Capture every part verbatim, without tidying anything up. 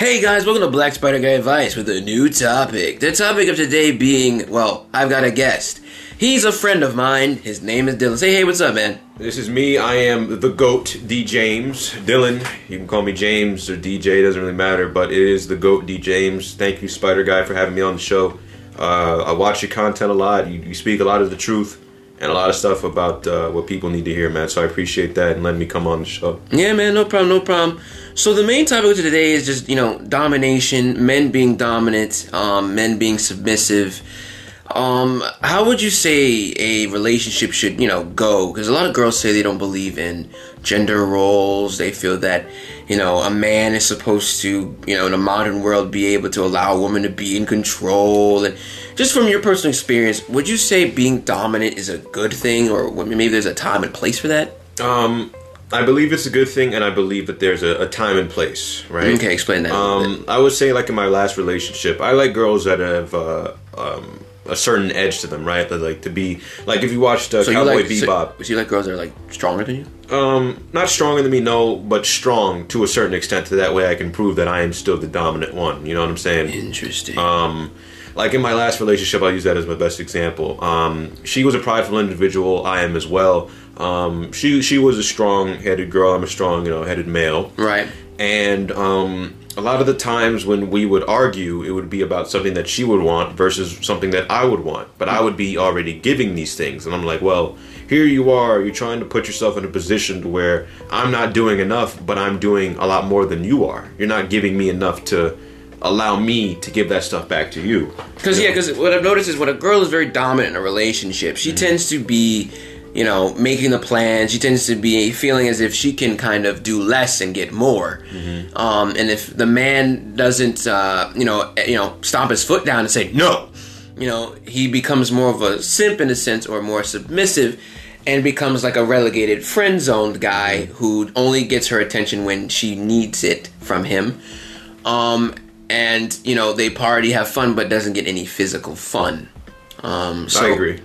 Hey guys, welcome to Black Spider Guy Advice with a new topic. The topic of today being, well, I've got a guest. He's a friend of mine. His name is Dylan. Say hey, what's up, man? This is me. I am the Goat D. James. Dylan, you can call me James or D J, doesn't really matter, but it is the Goat D. James. Thank you, Spider Guy, for having me on the show. Uh, I watch your content a lot. You, you speak a lot of the truth. And a lot of stuff about uh, what people need to hear, man. So I appreciate that and letting me come on the show. Yeah, man, no problem, no problem. So the main topic of today is just, you know, domination, men being dominant, um, men being submissive. Um, how would you say a relationship should, you know, go? Because a lot of girls say they don't believe in gender roles. They feel that, you know, a man is supposed to, you know, in a modern world, be able to allow a woman to be in control. And just from your personal experience, would you say being dominant is a good thing, or maybe there's a time and place for that? Um, I believe it's a good thing, and I believe that there's a, a time and place, right? Okay, explain that. Um, I would say, like, in my last relationship, I like girls that have uh, um, a certain edge to them, right? Like, to be, like, if you watched uh, so Cowboy Bebop. So, so you like girls that are, like, stronger than you? Um, not stronger than me, no, but strong to a certain extent. To that way, I can prove that I am still the dominant one. You know what I'm saying? Interesting. Um, like in my last relationship, I'll use that as my best example. Um, she was a prideful individual. I am as well. Um, she she was a strong-headed girl. I'm a strong, you know, headed male. Right. And um, a lot of the times when we would argue, it would be about something that she would want versus something that I would want. But I would be already giving these things, and I'm like, well, here you are, you're trying to put yourself in a position to where I'm not doing enough, but I'm doing a lot more than you are. You're not giving me enough to allow me to give that stuff back to you. Because, yeah, because what I've noticed is when a girl is very dominant in a relationship, she mm-hmm. tends to be, you know, making the plans. She tends to be feeling as if she can kind of do less and get more. Mm-hmm. Um, and if the man doesn't, uh, you know, you know, stomp his foot down and say, no, you know, he becomes more of a simp in a sense, or more submissive, and becomes like a relegated, friend-zoned guy who only gets her attention when she needs it from him. Um, and, you know, they party, have fun, but doesn't get any physical fun. Um, so, I agree.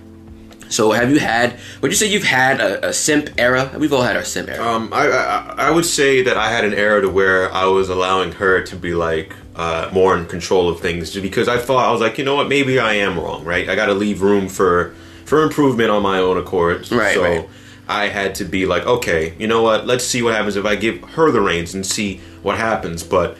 So have you had, would you say you've had a, a simp era? We've all had our simp era. Um, I, I I would say that I had an era to where I was allowing her to be like uh, more in control of things, because I thought, I was like, you know what, maybe I am wrong, right? I got to leave room for... for improvement on my own accord. Right, so right. I had to be like, okay, you know what, let's see what happens if I give her the reins and see what happens. But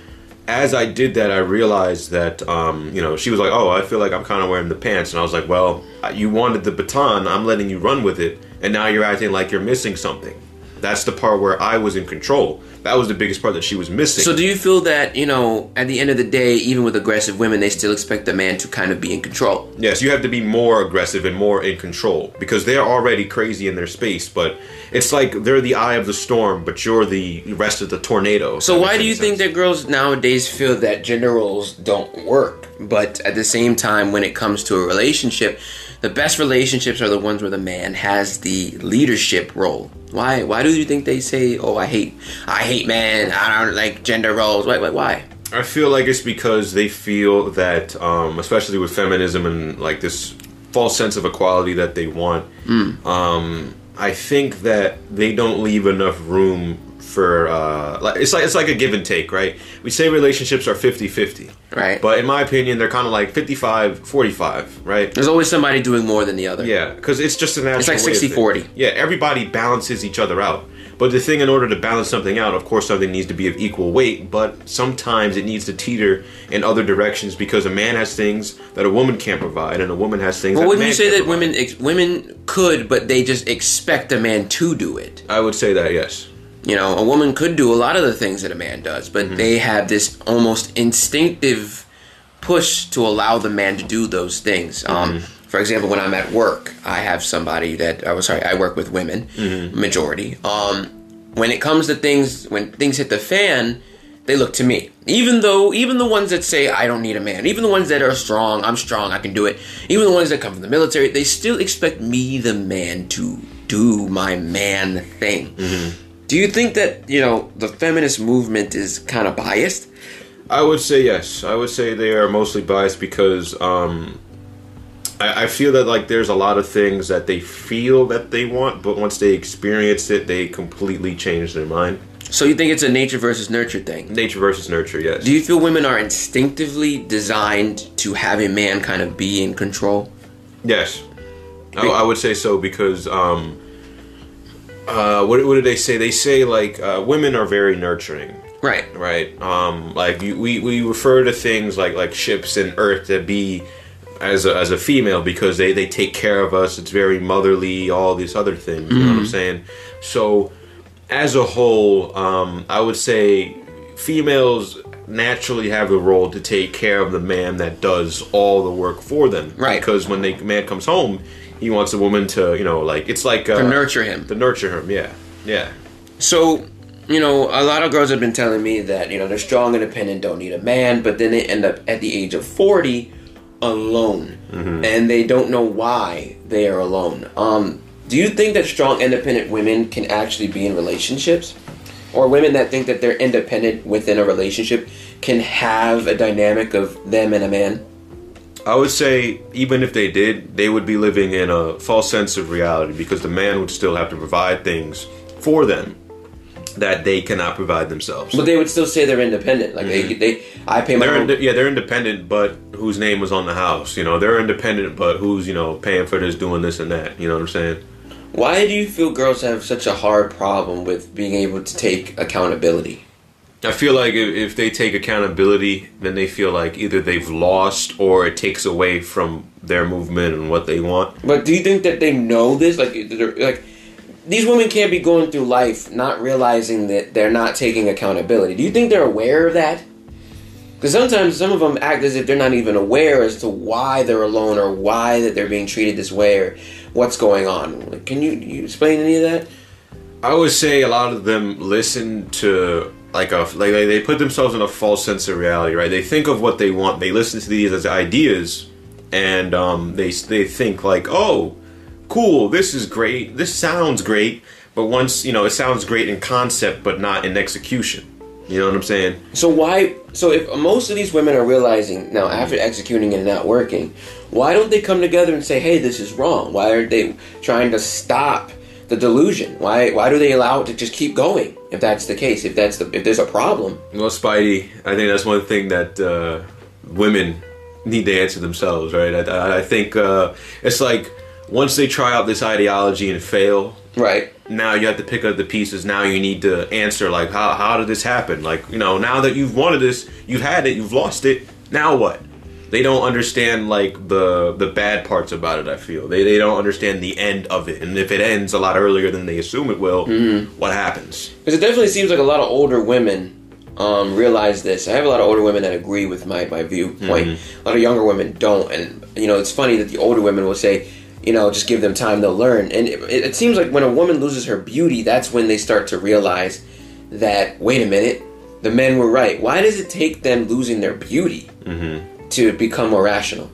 as I did that, I realized that, um, you know, she was like, oh, I feel like I'm kind of wearing the pants. And I was like, well, you wanted the baton, I'm letting you run with it, and now you're acting like you're missing something. That's the part where I was in control. That was the biggest part that she was missing. So do you feel that, you know, at the end of the day, even with aggressive women, they still expect the man to kind of be in control? Yes, you have to be more aggressive and more in control, because they're already crazy in their space, but it's like they're the eye of the storm, but you're the rest of the tornado. So why do you think that girls nowadays feel that gender roles don't work, but at the same time, when it comes to a relationship, the best relationships are the ones where the man has the leadership role? Why? Why do you think they say, "Oh, I hate, I hate men. I don't like gender roles." Why? Why? Why? I feel like it's because they feel that, um, especially with feminism and like this false sense of equality that they want. Mm. Um, I think that they don't leave enough room for uh, like, it's like it's like a give and take, right? We say relationships are fifty-fifty, right? But in my opinion, they're kind of like fifty-five forty-five, right? There's always somebody doing more than the other. Yeah, because it's just a natural way. It's like sixty forty. Yeah, everybody balances each other out. But the thing, in order to balance something out, of course, something needs to be of equal weight, but sometimes it needs to teeter in other directions, because a man has things that a woman can't provide, and a woman has things well, that a man can't provide. Well, wouldn't you say that women ex- women could, but they just expect a man to do it? I would say that, yes. You know, a woman could do a lot of the things that a man does, but mm-hmm. they have this almost instinctive push to allow the man to do those things. Mm-hmm. Um, for example, when I'm at work, I have somebody that, oh, sorry, I work with women, mm-hmm. majority. Um, when it comes to things, when things hit the fan, they look to me. Even though, even the ones that say, I don't need a man, even the ones that are strong, I'm strong, I can do it, even the ones that come from the military, they still expect me, the man, to do my man thing. Mm-hmm. Do you think that, you know, the feminist movement is kind of biased? I would say yes. I would say they are mostly biased because um, I, I feel that, like, there's a lot of things that they feel that they want, but once they experience it, they completely change their mind. So you think it's a nature versus nurture thing? Nature versus nurture, yes. Do you feel women are instinctively designed to have a man kind of be in control? Yes. I, I would say so because, um, uh, what, what do they say? They say, like, uh, women are very nurturing. Right. Right. Um, like, you, we, we refer to things like, like ships and earth that be as a, as a female because they, they take care of us. It's very motherly, all these other things. Mm-hmm. You know what I'm saying? So, as a whole, um, I would say females naturally have the role to take care of the man that does all the work for them. Right. Because when the man comes home, he wants a woman to, you know, like, it's like... Uh, to nurture him. To nurture him, yeah. Yeah. So, you know, a lot of girls have been telling me that, you know, they're strong and independent, don't need a man, but then they end up at the age of forty alone. Mm-hmm. And they don't know why they are alone. Um... Do you think that strong, independent women can actually be in relationships? Or women that think that they're independent within a relationship can have a dynamic of them and a man? I would say even if they did, they would be living in a false sense of reality because the man would still have to provide things for them that they cannot provide themselves. But they would still say they're independent. Like mm-hmm. they, they, I pay my. They're ind- yeah, they're independent, but whose name was on the house? You know, they're independent, but who's, you know, paying for this, doing this and that? You know what I'm saying? Why do you feel girls have such a hard problem with being able to take accountability? I feel like if, if they take accountability, then they feel like either they've lost or it takes away from their movement and what they want. But do you think that they know this? Like, like these women can't be going through life not realizing that they're not taking accountability. Do you think they're aware of that? Because sometimes some of them act as if they're not even aware as to why they're alone or why that they're being treated this way or what's going on. Can you, you explain any of that? I would say a lot of them listen to, like, a like they put themselves in a false sense of reality, right? They think of what they want. They listen to these as ideas, and um, they they think like, oh, cool, this is great. This sounds great. But once, you know, it sounds great in concept but not in execution. You know what I'm saying? So why, so if most of these women are realizing now after executing and not working, why don't they come together and say, hey, this is wrong? Why are they trying to stop the delusion? Why why do they allow it to just keep going if that's the case, if that's the if there's a problem? Well, Spidey, I think that's one thing that uh, women need to answer themselves, right? I, I think uh, it's like once they try out this ideology and fail... Right. Now you have to pick up the pieces. Now you need to answer, like, how how did this happen? Like, you know, now that you've wanted this, you've had it, you've lost it, now what? They don't understand, like, the the bad parts about it, I feel. They they don't understand the end of it. And if it ends a lot earlier than they assume it will, mm-hmm. what happens? Because it definitely seems like a lot of older women um, realize this. I have a lot of older women that agree with my, my viewpoint. Mm-hmm. A lot of younger women don't. And, you know, it's funny that the older women will say... You know, just give them time, they'll learn. And it, it seems like when a woman loses her beauty, that's when they start to realize that, wait a minute, the men were right. Why does it take them losing their beauty mm-hmm. to become more rational?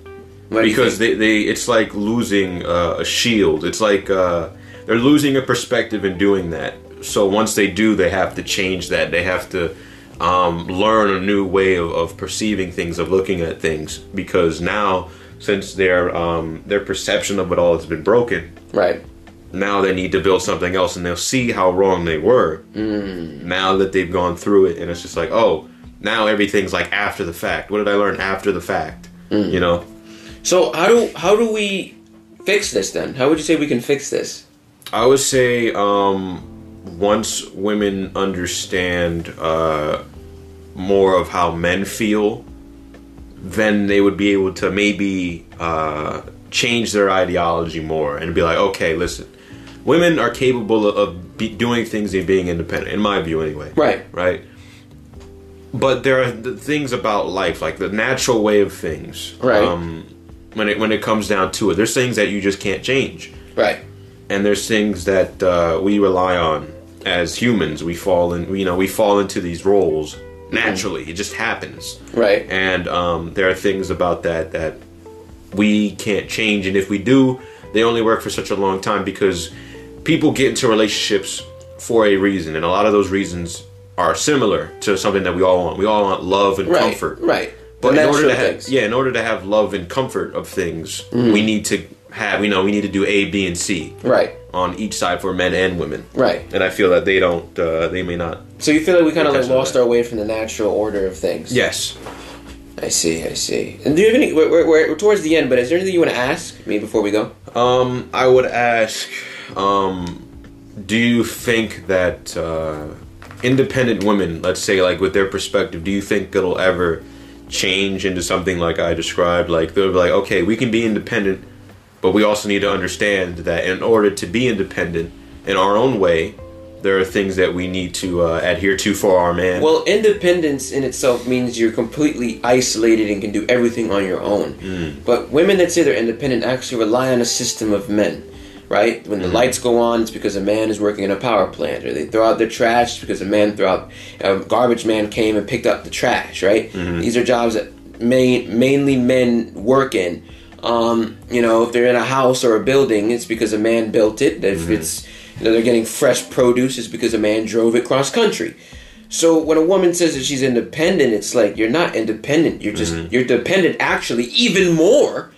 What because they, they, it's like losing uh, a shield. It's like uh, they're losing a perspective in doing that. So once they do, they have to change that. They have to um, learn a new way of, of perceiving things, of looking at things. Because now... Since their um, their perception of it all has been broken, right? Now they need to build something else, and they'll see how wrong they were. Mm. Now that they've gone through it, and it's just like, oh, now everything's like after the fact. What did I learn after the fact? Mm. You know. So how do how do we fix this then? How would you say we can fix this? I would say um, once women understand uh, more of how men feel. Then they would be able to maybe uh, change their ideology more and be like, okay, listen, women are capable of be doing things and being independent, in my view anyway. Right. Right. But there are the things about life, like the natural way of things. Right. Um, when it when it comes down to it, there's things that you just can't change. Right. And there's things that uh, we rely on as humans. We fall in, you know, we fall into these roles. Naturally, it just happens. Right. And um, there are things about that that we can't change. And if we do, they only work for such a long time because people get into relationships for a reason. And a lot of those reasons are similar to something that we all want. We all want love and right. comfort. Right. But in order to have, yeah, in order to have love and comfort of things, mm. we need to have, you know, we need to do A, B, and C. Right. on each side for men and women. Right. And I feel that they don't, uh, they may not. So you feel like we kind of like lost our way from the natural order of things. Yes. I see, I see. And do you have any, we're, we're, we're towards the end, but is there anything you want to ask me before we go? Um, I would ask, um, do you think that uh, independent women, let's say like with their perspective, do you think it'll ever change into something like I described? Like they'll be like, okay, we can be independent, but we also need to understand that in order to be independent in our own way, there are things that we need to uh, adhere to for our man. Well, independence in itself means you're completely isolated and can do everything on your own. Mm. But women that say they're independent actually rely on a system of men, right? When the mm-hmm. lights go on, it's because a man is working in a power plant. Or they throw out their trash because a man threw out, a garbage man came and picked up the trash, right? Mm-hmm. These are jobs that main, mainly men work in. Um, you know, if they're in a house or a building, it's because a man built it. If mm-hmm. it's, you know, they're getting fresh produce, it's because a man drove it cross country. So when a woman says that she's independent, it's like, you're not independent. You're just, mm-hmm. you're dependent actually even more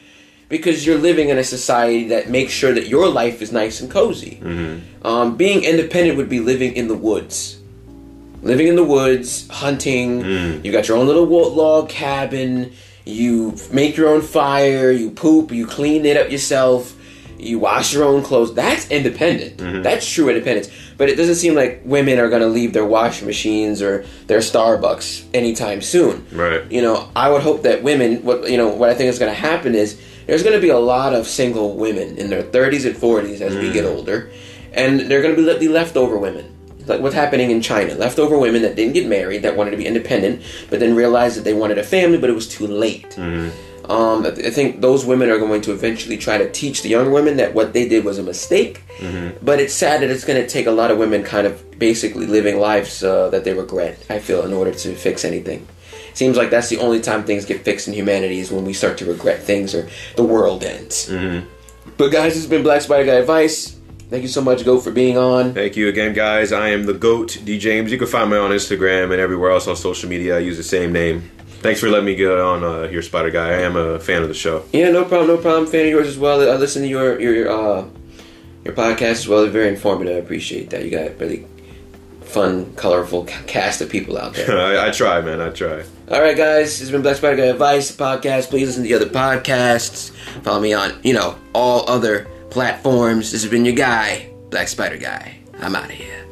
because you're living in a society that makes sure that your life is nice and cozy. Mm-hmm. Um, being independent would be living in the woods. Living in the woods, hunting, mm. you got your own little log cabin. You make your own fire, you poop, you clean it up yourself, you wash your own clothes. That's independent. Mm-hmm. That's true independence. But it doesn't seem like women are going to leave their washing machines or their Starbucks anytime soon. Right. You know, I would hope that women, what you know, what I think is going to happen is there's going to be a lot of single women in their thirties and forties as mm. we get older. And they're going to be leftover women. Like what's happening in China. Leftover women that didn't get married, that wanted to be independent, but then realized that they wanted a family, but it was too late. Mm-hmm. Um, I, th- I think those women are going to eventually try to teach the young women that what they did was a mistake. Mm-hmm. But it's sad that it's going to take a lot of women kind of basically living lives uh, that they regret, I feel, in order to fix anything. Seems like that's the only time things get fixed in humanity is when we start to regret things or the world ends. Mm-hmm. But guys, it's been Black Spider Guy Advice. Thank you so much, Goat, for being on. Thank you again, guys. I am The Goat D. James. You can find me on Instagram and everywhere else on social media. I use the same name. Thanks for letting me get on uh, here, Spider Guy. I am a fan of the show. Yeah, no problem, no problem. Fan of yours as well. I listen to your your uh, your podcast as well. They're very informative. I appreciate that. You got a really fun, colorful cast of people out there. I, I try, man. I try. All right, guys. It's been Black Spider Guy Advice podcast. Please listen to the other podcasts. Follow me on, you know, all other platforms. This has been your guy, Black Spider Guy. I'm out of here.